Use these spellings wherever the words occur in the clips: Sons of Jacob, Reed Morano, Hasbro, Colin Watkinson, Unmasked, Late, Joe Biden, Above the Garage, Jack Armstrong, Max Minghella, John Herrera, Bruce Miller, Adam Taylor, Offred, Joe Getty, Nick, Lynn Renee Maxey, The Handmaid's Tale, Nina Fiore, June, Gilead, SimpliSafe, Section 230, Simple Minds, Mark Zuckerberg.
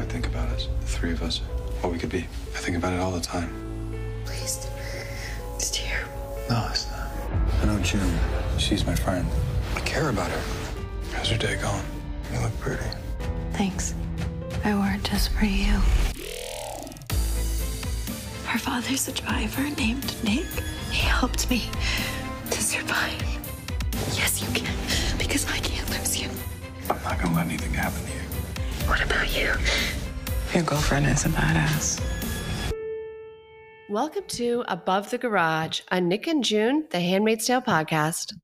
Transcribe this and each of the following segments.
I think about us, the three of us, what we could be. I think about it all the time. Please, it's terrible. No, it's not. I know June. She's my friend. I care about her. How's your day going? You look pretty. Thanks. I wore it just for you. Her father's a driver named Nick. He helped me to survive. Yes, you can, because I can't lose you. I'm not gonna let anything happen to you. What about you? Your girlfriend is a badass. Welcome to Above the Garage, a Nick and June, The Handmaid's Tale podcast.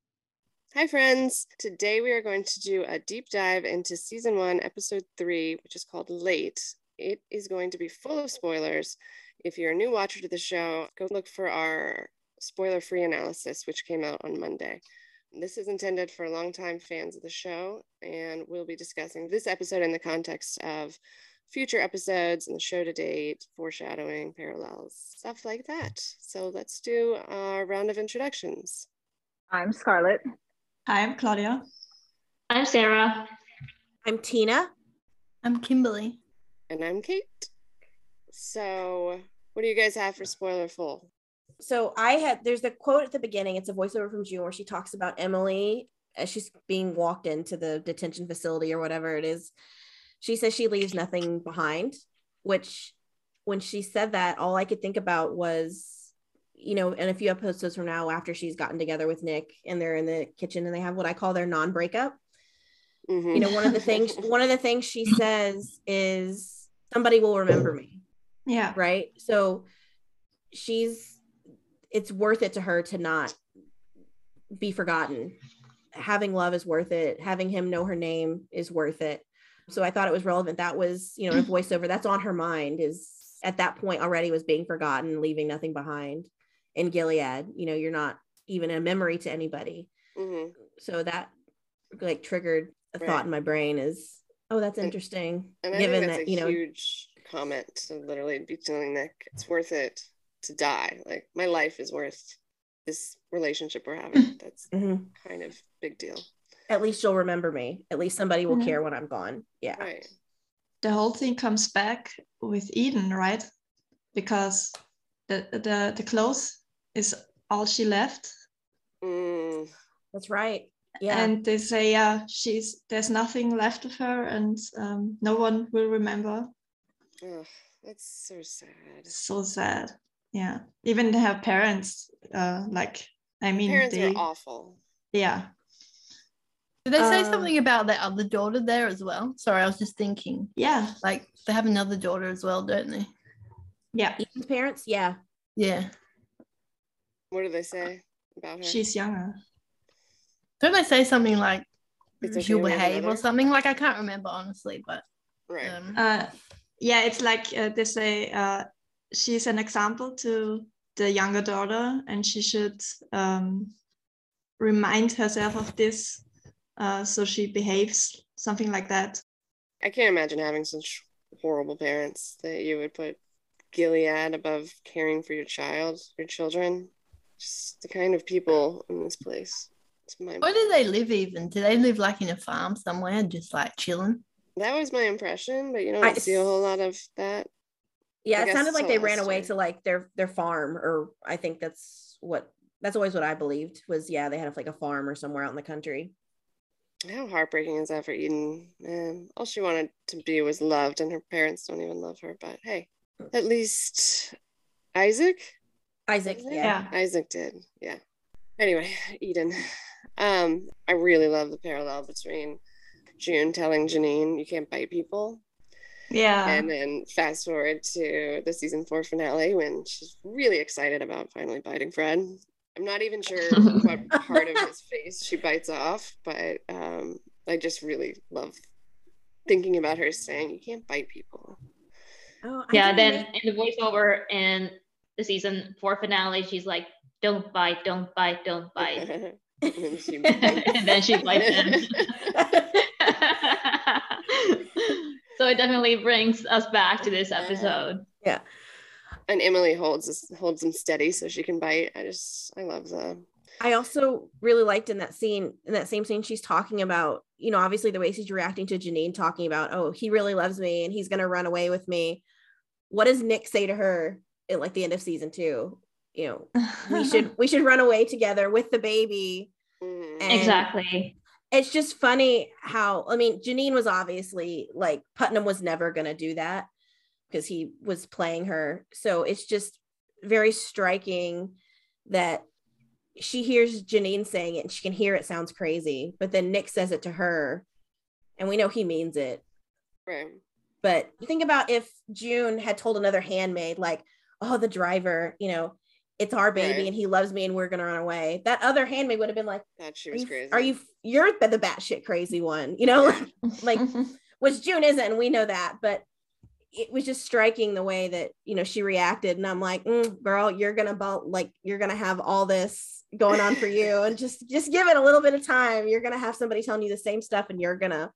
Hi, friends. Today we are going to do a deep dive into Season 1, Episode 3, which is called Late. It is going to be full of spoilers. If you're a new watcher to the show, go look for our spoiler-free analysis, which came out on Monday. This is intended for longtime fans of the show, and we'll be discussing this episode in the context of future episodes and the show to date, foreshadowing, parallels, stuff like that. So let's do our round of introductions. I'm Scarlett. Hi, I'm Claudia. I'm Sarah. I'm Tina. I'm Kimberly. And I'm Kate. So what do you guys have for spoilerful? So there's a quote at the beginning. It's a voiceover from June where she talks about Emily as she's being walked into the detention facility or whatever it is. She says she leaves nothing behind, which when she said that, all I could think about was, you know, in a few episodes from now, after she's gotten together with Nick and they're in the kitchen and they have what I call their non-breakup. Mm-hmm. You know, one of the things she says is somebody will remember me. Yeah. Right. So it's worth it to her to not be forgotten. Having love is worth it. Having him know her name is worth it. So I thought it was relevant. That was, you know, a voiceover that's on her mind is at that point already was being forgotten, leaving nothing behind in Gilead. You know, you're not even a memory to anybody. Mm-hmm. So that like triggered a thought in my brain is, oh, that's interesting. And given I think that's that, you know, huge comment to literally be telling Nick, it's worth it to die. Like my life is worth this relationship we're having. That's kind of big deal. At least you'll remember me. At least somebody will care when I'm gone. Yeah. Right. The whole thing comes back with Eden, right? Because the clothes is all she left. Mm. That's right. Yeah. And they say, yeah, there's nothing left of her, and no one will remember. Ugh, that's so sad. So sad. Yeah. Even her parents, parents are awful. Yeah. Did they say something about that other daughter there as well? Sorry, I was just thinking. Yeah. Like, they have another daughter as well, don't they? Yeah. Eden's parents? Yeah. Yeah. What do they say about her? She's younger. Don't they say something like, she'll behave or something? Like, I can't remember, honestly, but... Right. Yeah, it's like they say she's an example to the younger daughter and she should remind herself of this. So she behaves, something like that. I can't imagine having such horrible parents that you would put Gilead above caring for your children. Just the kind of people in this place. Where do they live even? Do they live like in a farm somewhere, just like chilling? That was my impression, but you don't see a whole lot of that. Yeah, it sounded like they ran away to like their farm, or I think that's always what I believed was, yeah, they had like a farm or somewhere out in the country. How heartbreaking is that for Eden? Man, all she wanted to be was loved, and her parents don't even love her. But hey, at least Isaac, yeah. Isaac did, yeah. Anyway, Eden. I really love the parallel between June telling Janine you can't bite people. Yeah. And then fast forward to the season 4 finale when she's really excited about finally biting Fred. I'm not even sure what part of his face she bites off, but I just really love thinking about her saying, you can't bite people. Oh, yeah, then in the voiceover in the season 4 finale, she's like, don't bite, don't bite, don't bite. And then she bites him. So it definitely brings us back to this episode. Yeah. And Emily holds him steady so she can bite. I love the I also really liked in that scene, in that same scene, she's talking about, you know, obviously the way she's reacting to Janine, talking about, oh, he really loves me and he's going to run away with me. What does Nick say to her at like the end of season 2? You know, we should run away together with the baby. And exactly. It's just funny how, I mean, Janine was obviously like, Putnam was never going to do that because he was playing her. So it's just very striking that she hears Janine saying it and she can hear it sounds crazy, but then Nick says it to her and we know he means it. Right. But think about if June had told another handmaid, like, oh, the driver, you know, it's our baby right. and he loves me and we're going to run away. That other handmaid would have been like, that she was crazy. You're the batshit crazy one, you know, like which June isn't, and we know that, but it was just striking the way that, you know, she reacted. And I'm like, girl, you're going to you're going to have all this going on for you. And just give it a little bit of time. You're going to have somebody telling you the same stuff and you're going to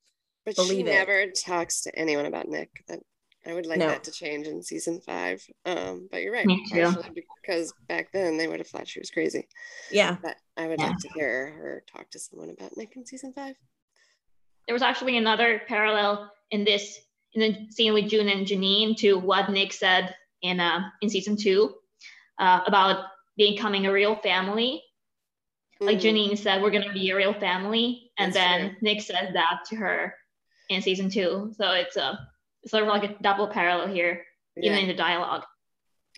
believe it. She never talks to anyone about Nick. I would like that to change in season 5. But you're right. Because back then they would have thought she was crazy. Yeah. But I would like to hear her talk to someone about Nick in season 5. There was actually another parallel in the scene with June and Janine to what Nick said in season 2 about becoming a real family. Mm-hmm. Like Janine said, we're going to be a real family. And then Nick says that to her in season 2. So it's sort of like a double parallel here, even in the dialogue.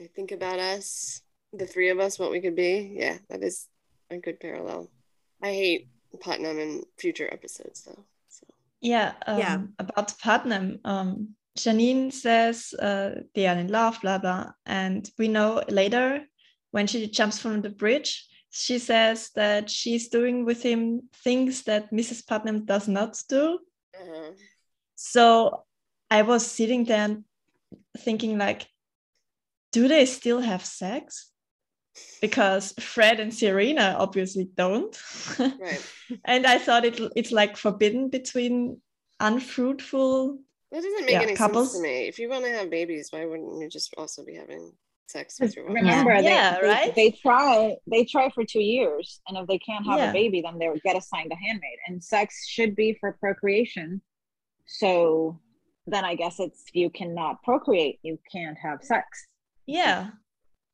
I think about us, the three of us, what we could be. Yeah, that is a good parallel. I hate Putnam in future episodes, though. About Putnam, Janine says they are in love, blah, blah. And we know later when she jumps from the bridge, she says that she's doing with him things that Mrs. Putnam does not do. Uh-huh. So I was sitting there and thinking like, do they still have sex? Because Fred and Serena obviously don't. Right. And I thought it's like forbidden between unfruitful That doesn't make any couples. Sense to me. If you want to have babies, why wouldn't you just also be having sex with your wife? Remember, they try for 2 years, and if they can't have a baby, then they would get assigned a handmaid. And sex should be for procreation. So then I guess it's, if you cannot procreate, you can't have sex. Yeah.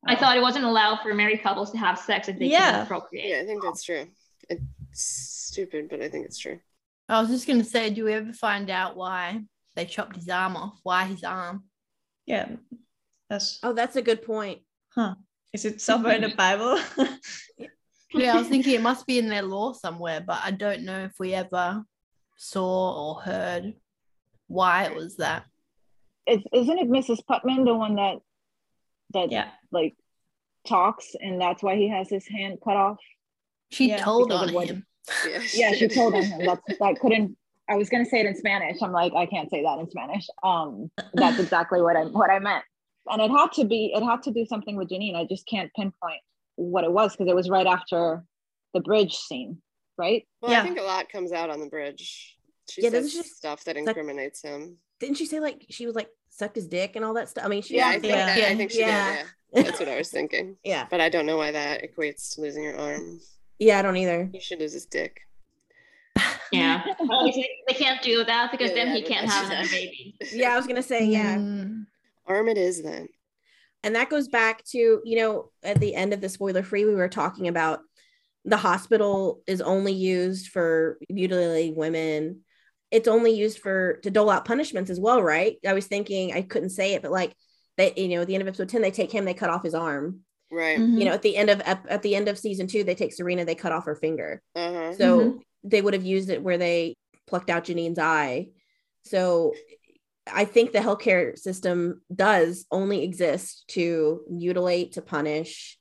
I thought it wasn't allowed for married couples to have sex if they can procreate. Yeah, I think that's true. It's stupid, but I think it's true. I was just going to say, do we ever find out why they chopped his arm off? Why his arm? Yeah. That's a good point. Huh. Is it somewhere in the Bible? Yeah, I was thinking it must be in their law somewhere, but I don't know if we ever saw or heard why it was that. Isn't it Mrs. Putnam, the one that like talks, and that's why he has his hand cut off? She told on him. She told on him. I was gonna say it in Spanish. I'm like, I can't say that in Spanish. That's exactly what I meant. And it had to do something with Janine. I just can't pinpoint what it was because it was right after the bridge scene, right? Well, I think a lot comes out on the bridge. She says stuff that incriminates him. Didn't she say like she was like sucked his dick and all that stuff? I mean, she I think she did. Yeah. That's what I was thinking. Yeah, but I don't know why that equates to losing your arm. Yeah, I don't either. He should lose his dick. Yeah, they can't do that because then he can't have a baby. Yeah, I was gonna say arm it is then, and that goes back to, you know, at the end of the spoiler free, we were talking about the hospital is only used for mutilating women. It's only used to dole out punishments as well, right? I was thinking, I couldn't say it, but like they, you know, at the end of episode 10, they take him, they cut off his arm. Right. Mm-hmm. You know, at the end of season 2, they take Serena, they cut off her finger. Uh-huh. So they would have used it where they plucked out Janine's eye. So I think the healthcare system does only exist to mutilate, to punish,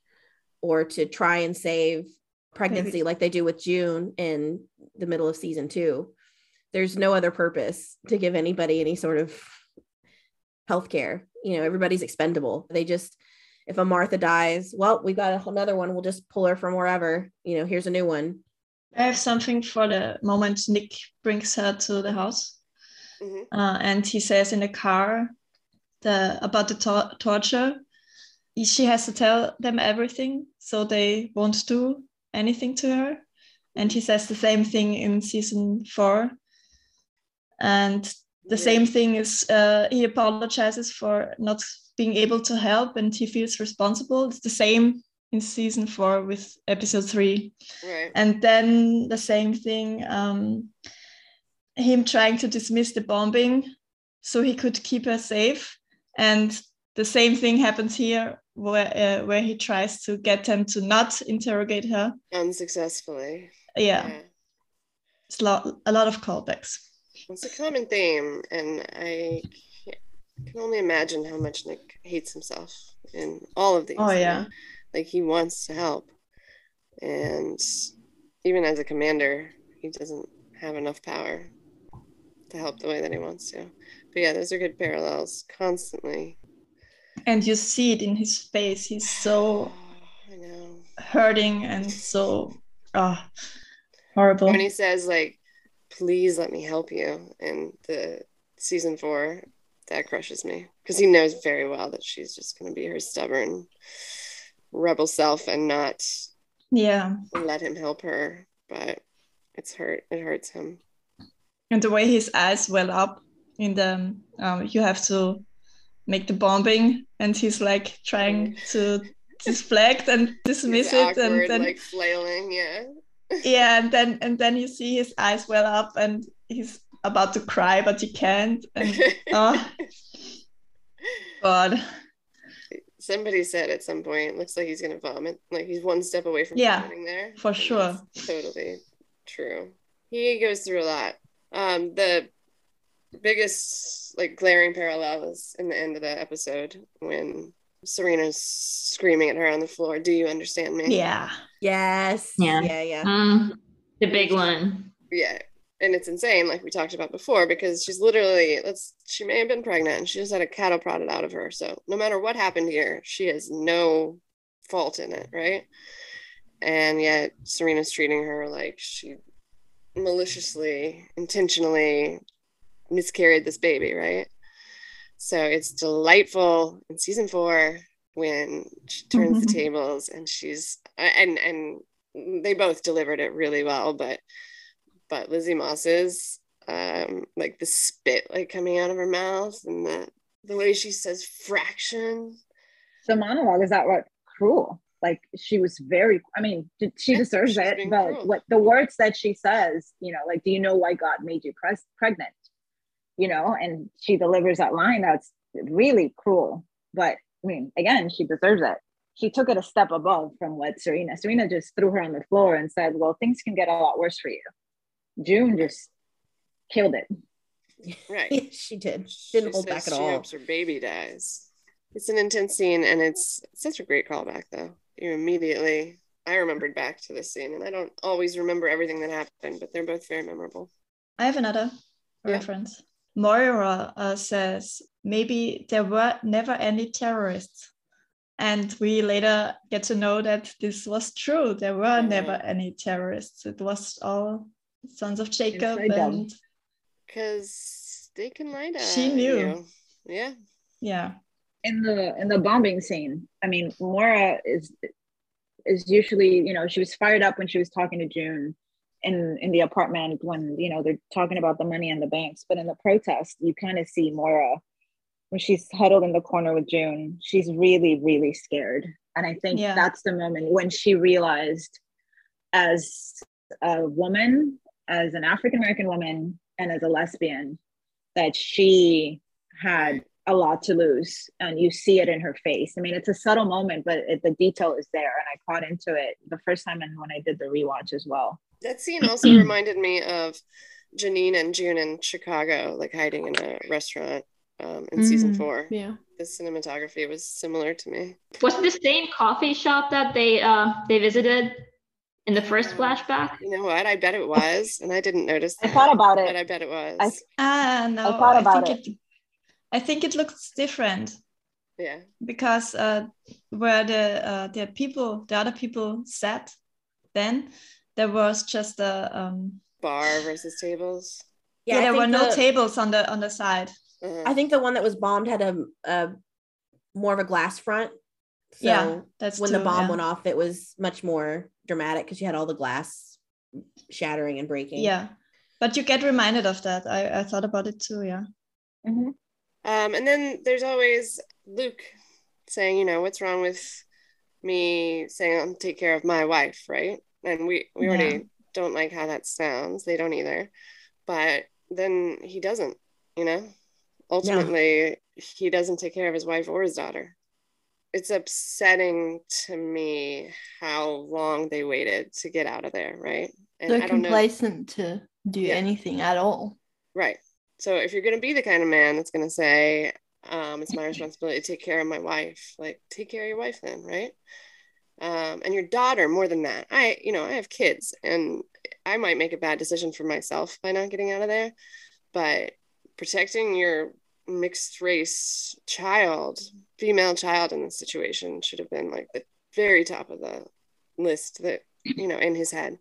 or to try and save pregnancy, like they do with June in the middle of season 2. There's no other purpose to give anybody any sort of healthcare. You know, everybody's expendable. They just, if a Martha dies, well, we've got another one. We'll just pull her from wherever. You know, here's a new one. I have something for the moment Nick brings her to the house. Mm-hmm. And he says in the car about the torture. She has to tell them everything so they won't do anything to her. And he says the same thing in season 4. And the same thing is he apologizes for not being able to help and he feels responsible. It's the same in season 4 with episode 3. Right. And then the same thing, him trying to dismiss the bombing so he could keep her safe. And the same thing happens here where he tries to get them to not interrogate her. Unsuccessfully. Yeah. It's a lot of callbacks. It's a common theme, and I can only imagine how much Nick hates himself in all of these. Oh, yeah. Like, he wants to help, and even as a commander, he doesn't have enough power to help the way that he wants to. But yeah, those are good parallels constantly. And you see it in his face. He's so I know. Hurting and so horrible. When he says, like, please let me help you in the season 4, that crushes me, because he knows very well that she's just going to be her stubborn rebel self and not let him help her. But it hurts him. And the way his eyes well up in the you have to make the bombing, and he's like trying to deflect and dismiss it, awkward, and then like flailing, and then you see his eyes well up and he's about to cry but he can't, and God, somebody said at some point it looks like he's gonna vomit, like he's one step away from vomiting there for sure. Totally true. He goes through a lot. The biggest like glaring parallel is in the end of the episode when Serena's screaming at her on the floor, "Do you understand me?" The big one. Yeah, and it's insane, like we talked about before, because she's literally she may have been pregnant and she just had a cattle prodded out of her, so no matter what happened here, she has no fault in it, right? And yet Serena's treating her like she maliciously, intentionally miscarried this baby, right? So it's delightful in season 4 when she turns the tables, and she's and they both delivered it really well, but Lizzie Moss's like the spit like coming out of her mouth, and the way she says fraction. The monologue is that what cruel? Like, she was very, I mean, she deserves it, but cruel. What the words that she says, you know, like, do you know why God made you pregnant? You know, and she delivers that line that's really cruel. But I mean, again, she deserves it. She took it a step above from what Serena just threw her on the floor and said, well, things can get a lot worse for you. June just killed it. Right. She did. Didn't hold back at all. She hopes her baby dies. It's an intense scene, and it's such a great callback, though. You immediately, I remembered back to this scene, and I don't always remember everything that happened, but they're both very memorable. I have another reference. Moira says, maybe there were never any terrorists. And we later get to know that this was true. There were never any terrorists. It was all Sons of Jacob. Because they can lie to She knew. You. Yeah. Yeah. In the bombing scene, I mean, Moira is usually, you know, she was fired up when she was talking to June in the apartment when, you know, they're talking about the money and the banks. But in the protest, you kind of see Moira when she's huddled in the corner with June. She's really, really scared. And I think that's the moment when she realized, as a woman, as an African-American woman, and as a lesbian, that she had a lot to lose. And you see it in her face. I mean, it's a subtle moment, but the detail is there. And I caught into it the first time and when I did the rewatch as well. That scene also reminded me of Janine and June in Chicago, like hiding in a restaurant in season 4. Yeah, the cinematography was similar to me. Wasn't the same coffee shop that they visited in the first flashback? You know what? I bet it was, and I didn't notice that. I thought about it. But I bet it was. No. I thought about it. I think it looks different. Yeah. Because where the other people sat then, there was just a bar versus tables. Yeah, there were no tables on the side. I think the one that was bombed had a more of a glass front, So yeah, that's when the bomb went off, it was much more dramatic because you had all the glass shattering and breaking. Yeah, but you get reminded of that. I thought about it too. Yeah. Mm-hmm. And then there's always Luke saying, you know, what's wrong with me saying I'll take care of my wife, right? And we already don't like how that sounds. They don't either. But then he doesn't, you know? Ultimately, he doesn't take care of his wife or his daughter. It's upsetting to me how long they waited to get out of there, right? And they're complacent to do anything at all. Right. So if you're going to be the kind of man that's going to say, it's my responsibility to take care of my wife, like, take care of your wife then, right? And your daughter more than that. I have kids, and I might make a bad decision for myself by not getting out of there, but protecting your mixed race child, female child in this situation should have been like the very top of the list that, you know, in his head.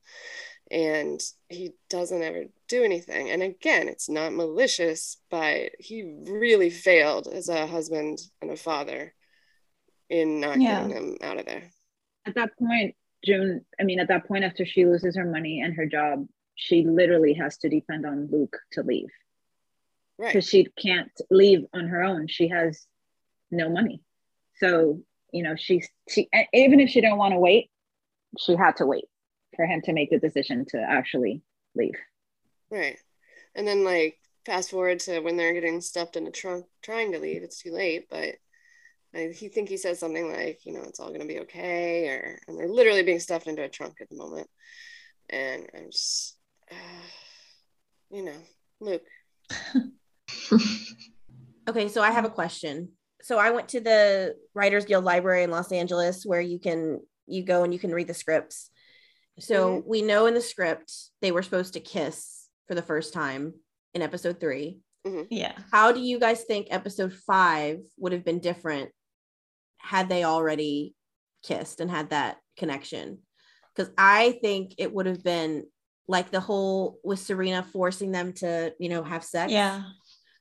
And he doesn't ever do anything. And again, it's not malicious, but he really failed as a husband and a father in not getting them out of there. At that point, June, after she loses her money and her job, she literally has to depend on Luke to leave. Right. Because she can't leave on her own. She has no money. So, you know, she even if she didn't want to wait, she had to wait for him to make the decision to actually leave. Right. And then, like, fast forward to when they're getting stuffed in a trunk trying to leave, it's too late, but he says something like, you know, it's all going to be okay, and they're literally being stuffed into a trunk at the moment. And I'm just, you know, Luke. Okay, so I have a question. So I went to the Writers Guild Library in Los Angeles, where you go and you can read the scripts. So we know in the script they were supposed to kiss for the first time in episode 3. Mm-hmm. Yeah. How do you guys think episode 5 would have been different had they already kissed and had that connection? Because I think it would have been like the whole with Serena forcing them to, you know, have sex. Yeah.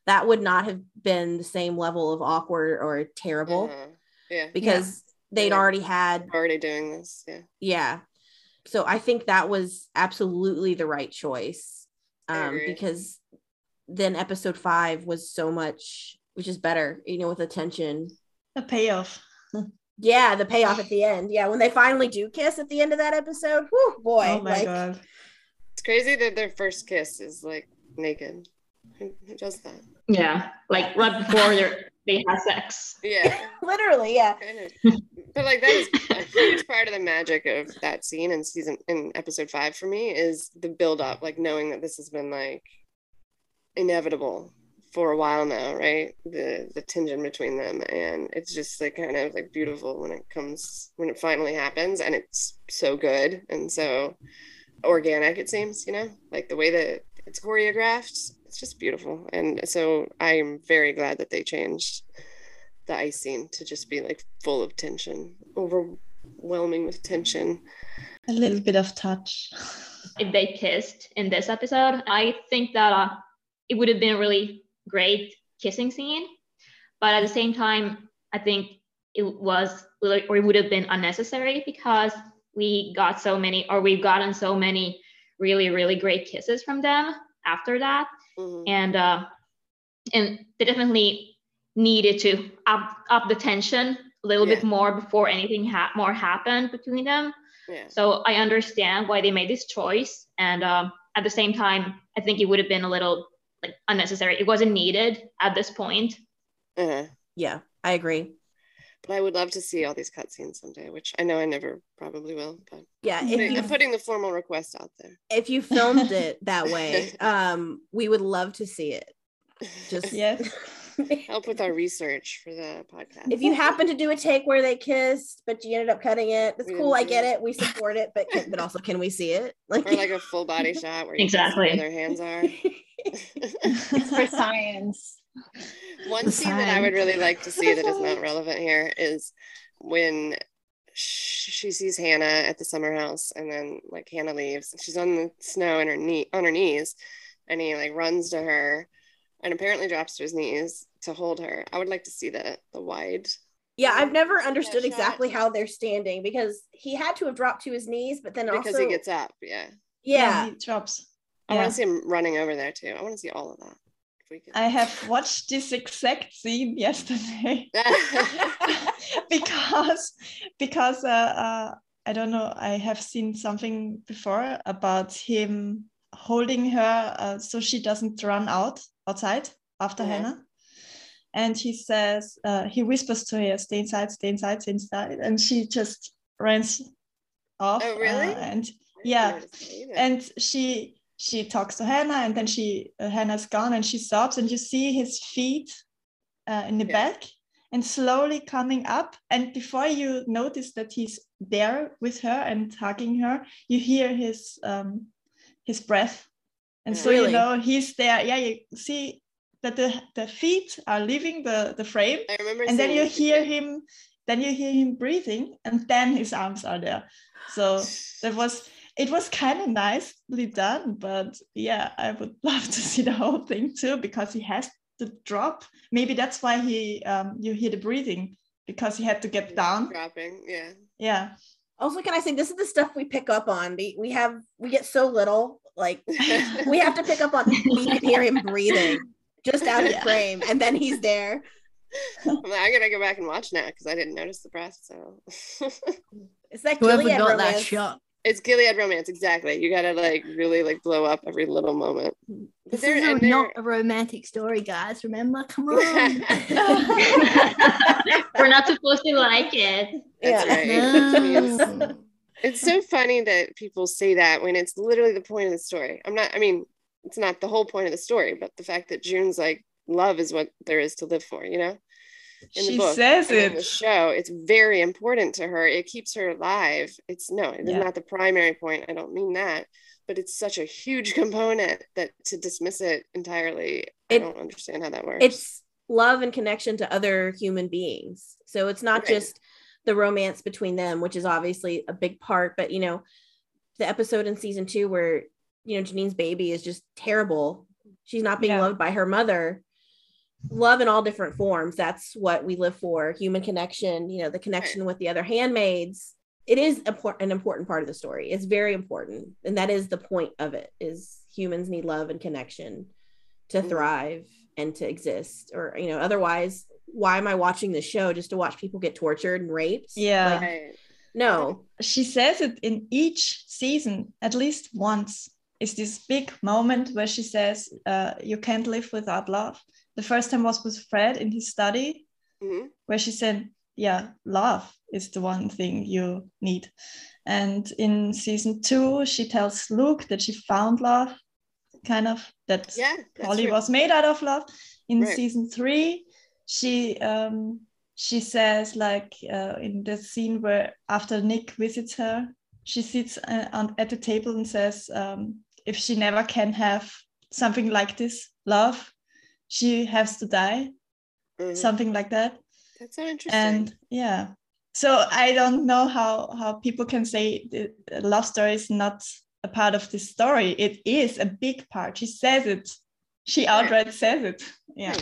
That would not have been the same level of awkward or terrible. Uh-huh. Yeah. Because they'd already had. Already doing this. Yeah. Yeah. So I think that was absolutely the right choice, because then episode 5 was so much, which is better, you know, with the tension. The payoff. Yeah, the payoff at the end. Yeah, when they finally do kiss at the end of that episode, whoo, boy. Oh, my God. It's crazy that their first kiss is, like, naked. Who does that? Yeah, like, right before they have sex. Yeah. Literally, yeah. But, like, that is a huge part of the magic of that scene in episode 5 for me is the build-up, like, knowing that this has been, like, inevitable for a while now, right? The tension between them, and it's just, like, kind of, like, beautiful when it finally happens, and it's so good and so organic, it seems, you know? Like, the way that it's choreographed, it's just beautiful. And so I'm very glad that they changed the ice scene to just be like full of tension, overwhelming with tension. A little bit of touch. If they kissed in this episode, I think that it would have been a really great kissing scene. But at the same time, I think it would have been unnecessary because we've gotten so many really, really great kisses from them after that. Mm-hmm. And they definitely needed to up the tension a little bit more before anything more happened between them. Yeah. So I understand why they made this choice, and at the same time, I think it would have been a little like unnecessary. It wasn't needed at this point. Uh-huh. Yeah, I agree. But I would love to see all these cutscenes someday, which I know I never probably will. But yeah, I'm putting the formal request out there. If you filmed it that way, we would love to see it. Just help with our research for the podcast. If you happen to do a take where they kissed, but you ended up cutting it, that's cool. I get it. We support it, but also, can we see it? Like, or like a full body shot where you see where their hands are. It's for science. One scene that I would really like to see that is not relevant here is when she sees Hannah at the summer house, and then like Hannah leaves. She's on the snow and on her knees, and he like runs to her and apparently drops to his knees to hold her. I would like to see the wide Yeah, I've never understood exactly how they're standing, because he had to have dropped to his knees, but then because he gets up, yeah, he drops. I want to see him running over there too. I want to see all of that. I have watched this exact scene yesterday because I don't know. I have seen something before about him holding her so she doesn't run outside after Hannah. And he says, he whispers to her, "Stay inside, stay inside, stay inside." And she just runs off. Oh, really? And she talks to Hannah, and then Hannah's gone, and she sobs, and you see his feet in the back and slowly coming up. And before you notice that he's there with her and hugging her, you hear his breath, and so you know he's there. Yeah, you see that the feet are leaving the frame, and then you hear him. Then you hear him breathing, and then his arms are there. So it was kind of nicely done, but yeah, I would love to see the whole thing too, because he has to drop. Maybe that's why he, you hear the breathing, because he had to get down. Dropping, yeah. Yeah. Also, can I say, this is the stuff we pick up on. We get so little, like we have to pick up on, we can hear him breathing just out of frame, and then he's there. I gotta go back and watch now, because I didn't notice the breath, so. It's like whoever Gilead got romance. That shot. It's Gilead romance, exactly. You gotta really blow up every little moment. This is not a romantic story, guys. Remember, come on. We're not supposed to like it. That's right. No. It's so funny that people say that when it's literally the point of the story. It's not the whole point of the story, but the fact that June's love is what there is to live for, you know. She says it in the show, it's very important to her, it keeps her alive. It's not the primary point, I don't mean that, but it's such a huge component that to dismiss it entirely, I don't understand how that works. It's love and connection to other human beings, so it's not just the romance between them, which is obviously a big part, but the episode in season 2 where Janine's baby is just terrible, she's not being loved by her mother. Love in all different forms, that's what we live for, human connection, the connection with the other handmaids. It is an important part of the story, it's very important, and that is the point of it, is humans need love and connection to thrive and to exist, or otherwise why am I watching this show, just to watch people get tortured and raped? No, she says it in each season at least once, is this big moment where she says you can't live without love. The first time was with Fred in his study, where she said, love is the one thing you need. And in season 2, she tells Luke that she found love, kind of, that Polly was made out of love. In season 3, she says, in the scene where after Nick visits her, she sits at the table and says, if she never can have something like this, love, she has to die, something like that. That's so interesting. And so I don't know how people can say the love story is not a part of the story. It is a big part. She says it. She outright says it. Yeah.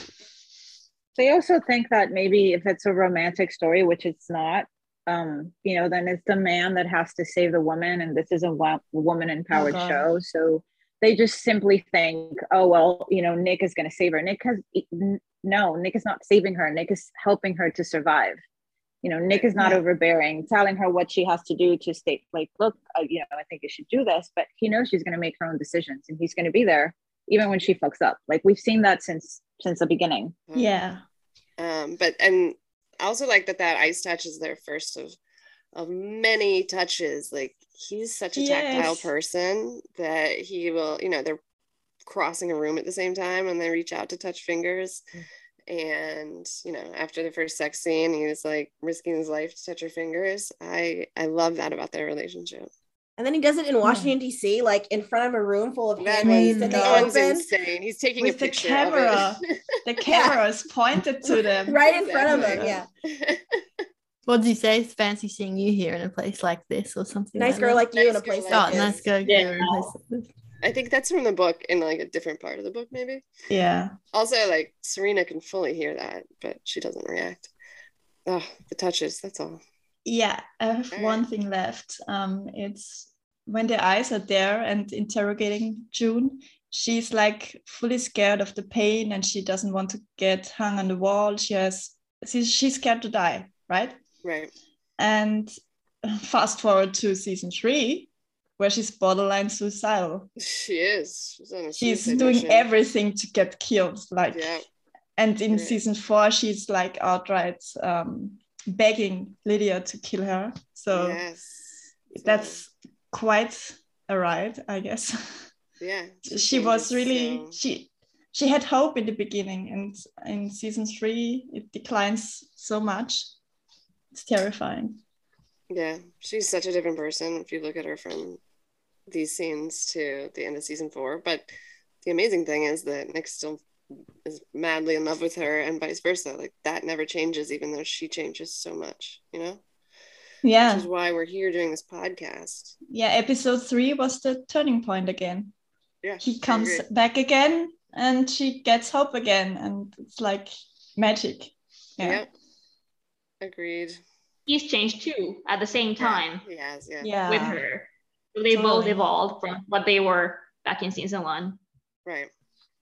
They also think that maybe if it's a romantic story, which it's not, then it's the man that has to save the woman, and this is a woman-empowered show, so. They just simply think, oh, well, Nick is going to save her. Nick is not saving her. Nick is helping her to survive. Nick is not overbearing, telling her what she has to do to stay, look, I think you should do this, but he knows she's going to make her own decisions, and he's going to be there even when she fucks up. We've seen that since the beginning. Yeah. But I also like that ice touch is their first of many touches. He's such a tactile person that he will, they're crossing a room at the same time and they reach out to touch fingers. And, after the first sex scene, he was risking his life to touch her fingers. I love that about their relationship. And then he does it in Washington, D.C., in front of a room full of handmaids. That's insane. He's taking a picture of it. The camera is pointed to them. Right in front of them, What does he say? It's fancy seeing you here in a place like this, or something. Nice girl like you in a place like this. Oh, nice girl in a place like this. I think that's from the book, in a different part of the book, maybe. Yeah. Also, Serena can fully hear that, but she doesn't react. the touches, that's all. Yeah, I have one thing left. It's when the eyes are there and interrogating June, she's like fully scared of the pain and she doesn't want to get hung on the wall. She's scared to die, right? Right. And fast forward to season 3, where she's borderline suicidal. She is. She's doing everything to get killed. Like, yeah. And in season 4, she's like outright begging Lydia to kill her. So that's quite a ride, I guess. Yeah. She was really, she had hope in the beginning, and in season 3, it declines so much. It's terrifying. Yeah, she's such a different person if you look at her from these scenes to the end of season 4. But the amazing thing is that Nick still is madly in love with her, and vice versa. Like, that never changes, even though she changes so much, you know? Yeah. Which is why we're here doing this podcast. Yeah, episode 3 was the turning point again. Yeah. He comes back again, and she gets hope again, and it's like magic. Yeah. Agreed. He's changed too at the same time. Yeah, he has, yeah. With her. So they both evolved from what they were back in season 1. Right.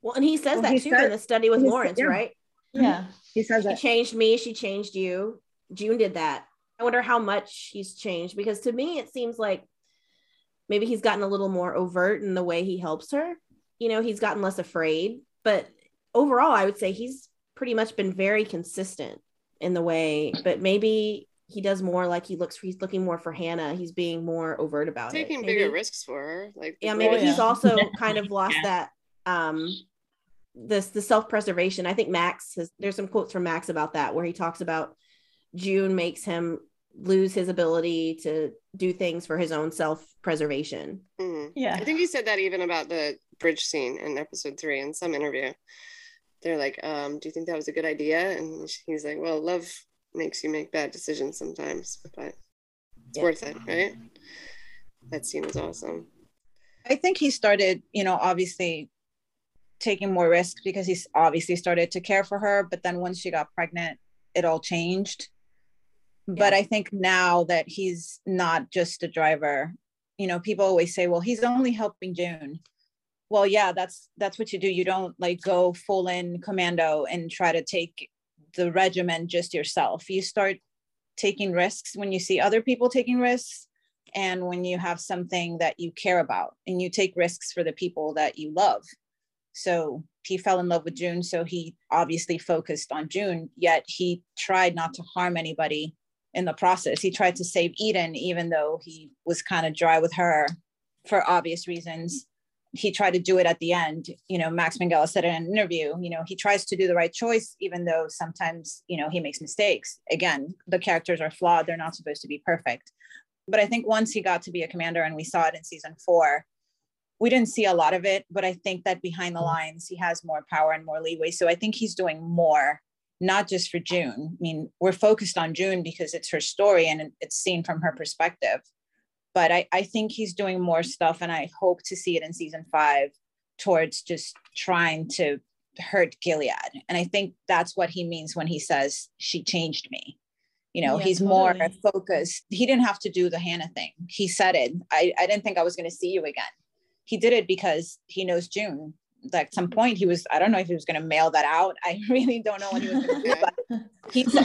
Well, and he says that too in the study with Lawrence, right? Yeah. He says that. She changed me, she changed you. June did that. I wonder how much he's changed, because to me, it seems like maybe he's gotten a little more overt in the way he helps her. You know, he's gotten less afraid, but overall, I would say he's pretty much been very consistent in the way, but maybe he does more, like he's looking more for Hannah. He's being more overt about taking bigger risks for her. Like, he's also kind of lost that the self-preservation. I think there's some quotes from Max about that, where he talks about June makes him lose his ability to do things for his own self-preservation. Mm-hmm. Yeah. I think he said that even about the bridge scene in episode 3 in some interview. They're like, do you think that was a good idea? And he's like, well, love makes you make bad decisions sometimes, but it's worth it, right? That scene was awesome. I think he started, obviously taking more risks because he's obviously started to care for her, but then once she got pregnant, it all changed. Yeah. But I think now that he's not just a driver, people always say, well, he's only helping June. Well, yeah, that's what you do. You don't like go full in commando and try to take the regimen just yourself. You start taking risks when you see other people taking risks, and when you have something that you care about, and you take risks for the people that you love. So he fell in love with June, so he obviously focused on June, yet he tried not to harm anybody in the process. He tried to save Eden, even though he was kind of dry with her for obvious reasons. He tried to do it at the end. Max Minghella said in an interview, he tries to do the right choice, even though sometimes, he makes mistakes. Again, the characters are flawed. They're not supposed to be perfect. But I think once he got to be a commander, and we saw it in season 4, we didn't see a lot of it, but I think that behind the lines, he has more power and more leeway. So I think he's doing more, not just for June. I mean, we're focused on June because it's her story and it's seen from her perspective. But I think he's doing more stuff, and I hope to see it in season 5 towards just trying to hurt Gilead. And I think that's what he means when he says, she changed me. He's totally more focused. He didn't have to do the Hannah thing. He said it. I didn't think I was going to see you again. He did it because he knows June. Like, at some point he was, I don't know if he was going to mail that out. I really don't know what he was going to do, but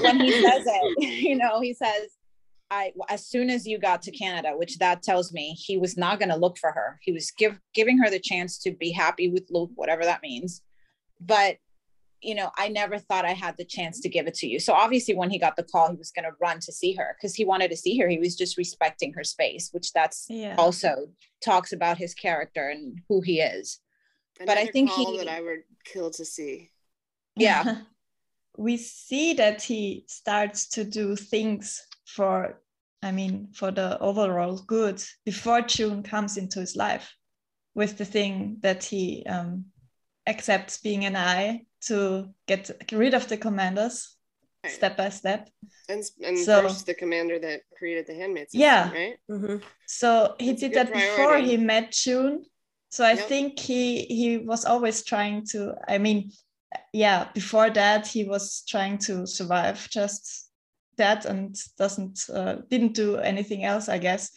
when he says it, he says, as soon as you got to Canada, which that tells me he was not going to look for her. He was giving her the chance to be happy with Luke, whatever that means. But, I never thought I had the chance to give it to you. So obviously when he got the call, he was going to run to see her because he wanted to see her. He was just respecting her space, which also talks about his character and who he is. But I think that I would kill to see. Yeah. We see that he starts to do things for the overall good before June comes into his life, with the thing that he accepts being an eye to get rid of the commanders, right, step by step. And so, first the commander that created the Handmaid's Tale, right? Mm-hmm. So he did that before he met June. So I think he was always trying to, before that he was trying to survive just that and didn't do anything else, I guess.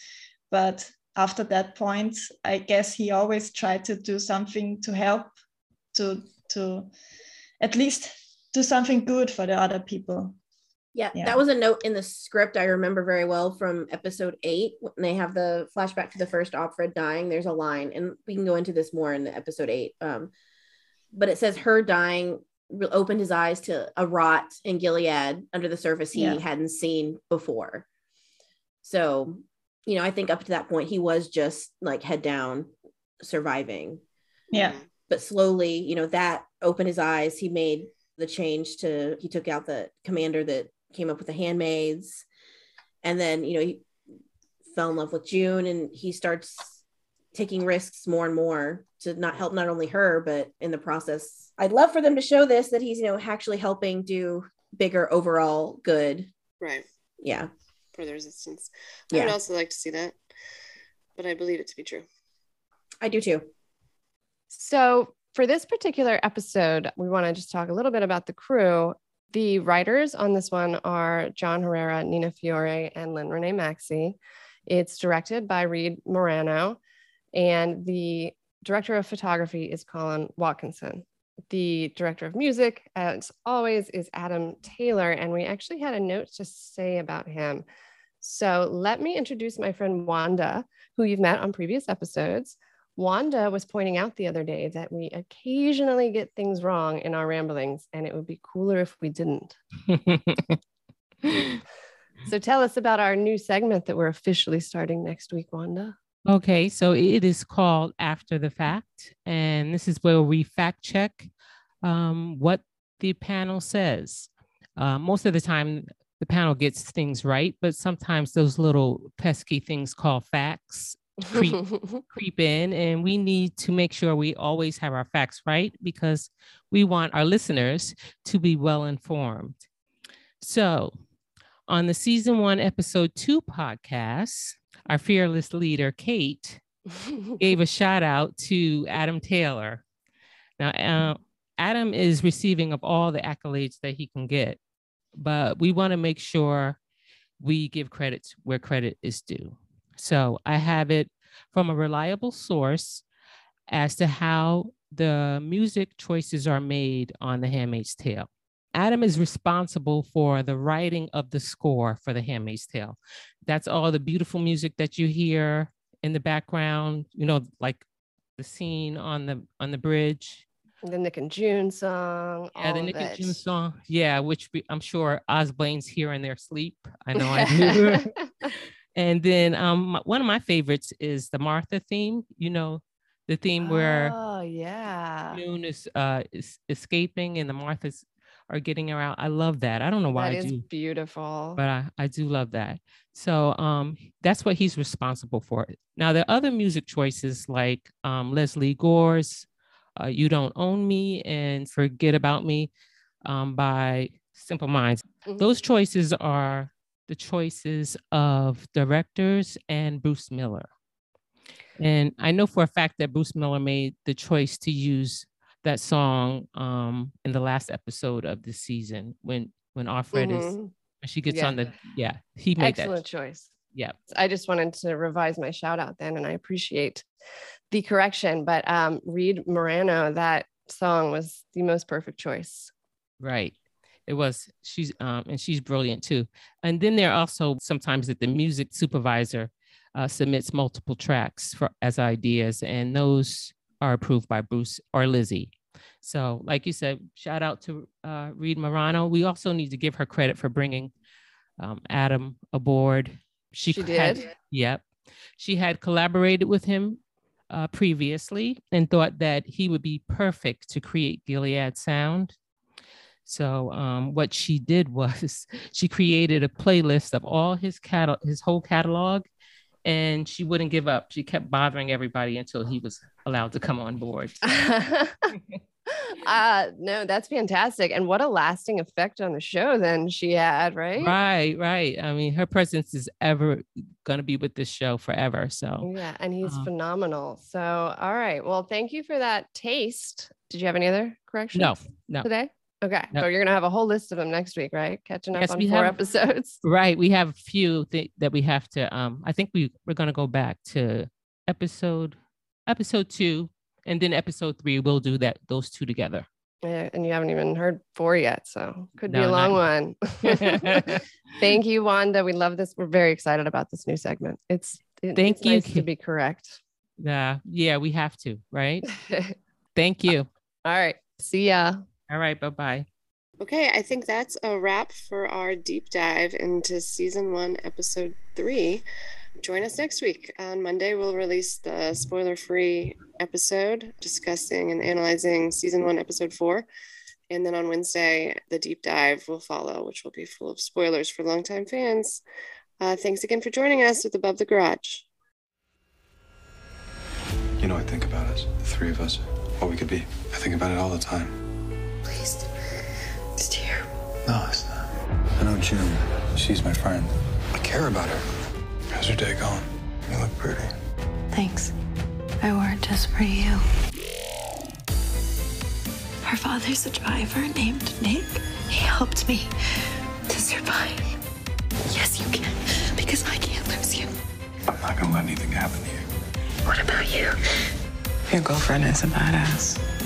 But after that point, I guess he always tried to do something to help, to at least do something good for the other people. Yeah, that was a note in the script I remember very well from episode 8, when they have the flashback to the first Opfred dying. There's a line, and we can go into this more in the episode 8, but it says her dying opened his eyes to a rot in Gilead under the surface he hadn't seen before. So, you know, I think up to that point, he was just like head down surviving. Yeah. But slowly, you know, that opened his eyes. He made the change to, he took out the commander that came up with the handmaids. And then, you know, he fell in love with June, and he starts taking risks more and more to not help not only her, but in the process, I'd love for them to show this, that he's, you know, actually helping do bigger overall good. Right. Yeah. For the resistance. I would also like to see that, but I believe it to be true. I do too. So for this particular episode, we want to just talk a little bit about the crew. The writers on this one are John Herrera, Nina Fiore, and Lynn Renee Maxey. It's directed by Reed Morano, and the director of photography is Colin Watkinson. The director of music, as always, is Adam Taylor, and we actually had a note to say about him. So let me introduce my friend Wanda, who you've met on previous episodes. Wanda was pointing out the other day that we occasionally get things wrong in our ramblings, and it would be cooler if we didn't. So tell us about our new segment that we're officially starting next week, Wanda. Okay, so it is called After the Fact, and this is where we fact check what the panel says. Most of the time, the panel gets things right, but sometimes those little pesky things called facts creep in, and we need to make sure we always have our facts right because we want our listeners to be well-informed. So on the Season 1, Episode 2 podcast, our fearless leader, Kate, gave a shout out to Adam Taylor. Now, Adam is receiving of all the accolades that he can get, but we want to make sure we give credit where credit is due. So I have it from a reliable source as to how the music choices are made on The Handmaid's Tale. Adam is responsible for the writing of the score for The Handmaid's Tale. That's all the beautiful music that you hear in the background, you know, like the scene on the bridge. The Nick and June song. Yeah, the Nick and June song. Yeah, which I'm sure Osblaine's here in their sleep. I know I do. And then one of my favorites is the Martha theme, you know, the theme where June is escaping and the Marthas are getting around. I love that. I don't know why I do. That is beautiful. But I do love that. So that's what he's responsible for. Now, there are other music choices like Leslie Gore's You Don't Own Me and Forget About Me by Simple Minds. Mm-hmm. Those choices are the choices of directors and Bruce Miller. And I know for a fact that Bruce Miller made the choice to use that song in the last episode of the season when Offred is when she gets on the he made excellent choice. Yeah, I just wanted to revise my shout out then, and I appreciate the correction. But Reed Morano, that song was the most perfect choice. Right, it was. She's and she's brilliant too. And then there are also sometimes that the music supervisor submits multiple tracks as ideas, and those are approved by Bruce or Lizzie. So like you said, shout out to Reed Morano. We also need to give her credit for bringing Adam aboard. She did. Yep. She had collaborated with him previously and thought that he would be perfect to create Gilead sound. So what she did was she created a playlist of all his whole catalog, and she wouldn't give up. She kept bothering everybody until he was allowed to come on board. No, that's fantastic. And what a lasting effect on the show then she had, right? Right. I mean, her presence is ever going to be with this show forever. So yeah, and he's phenomenal. So, all right. Well, thank you for that taste. Did you have any other corrections? No. Today? Okay. No. So you're going to have a whole list of them next week, right? Catching up on four episodes. Right. We have a few that we have to, I think we're going to go back to episode 2 and then episode 3. We'll do that. Those two together. Yeah, and you haven't even heard 4 yet. So could be a long one. Thank you, Wanda. We love this. We're very excited about this new segment. It's nice to be correct. Yeah, we have to, right? Thank you. All right. See ya. All right. Bye-bye. Okay. I think that's a wrap for our deep dive into season 1, episode 3. Join us next week. On Monday, we'll release the spoiler-free episode discussing and analyzing season 1, episode 4. And then on Wednesday, the deep dive will follow, which will be full of spoilers for longtime fans. Thanks again for joining us with Above the Garage. You know, I think about us, the three of us, what we could be. I think about it all the time. Please, it's here. No, it's not. I know June. She's my friend. I care about her. How's your day going? You look pretty. Thanks. I wore it just for you. Her father's a driver named Nick. He helped me to survive. Yes, you can, because I can't lose you. I'm not gonna let anything happen to you. What about you? Your girlfriend is a badass.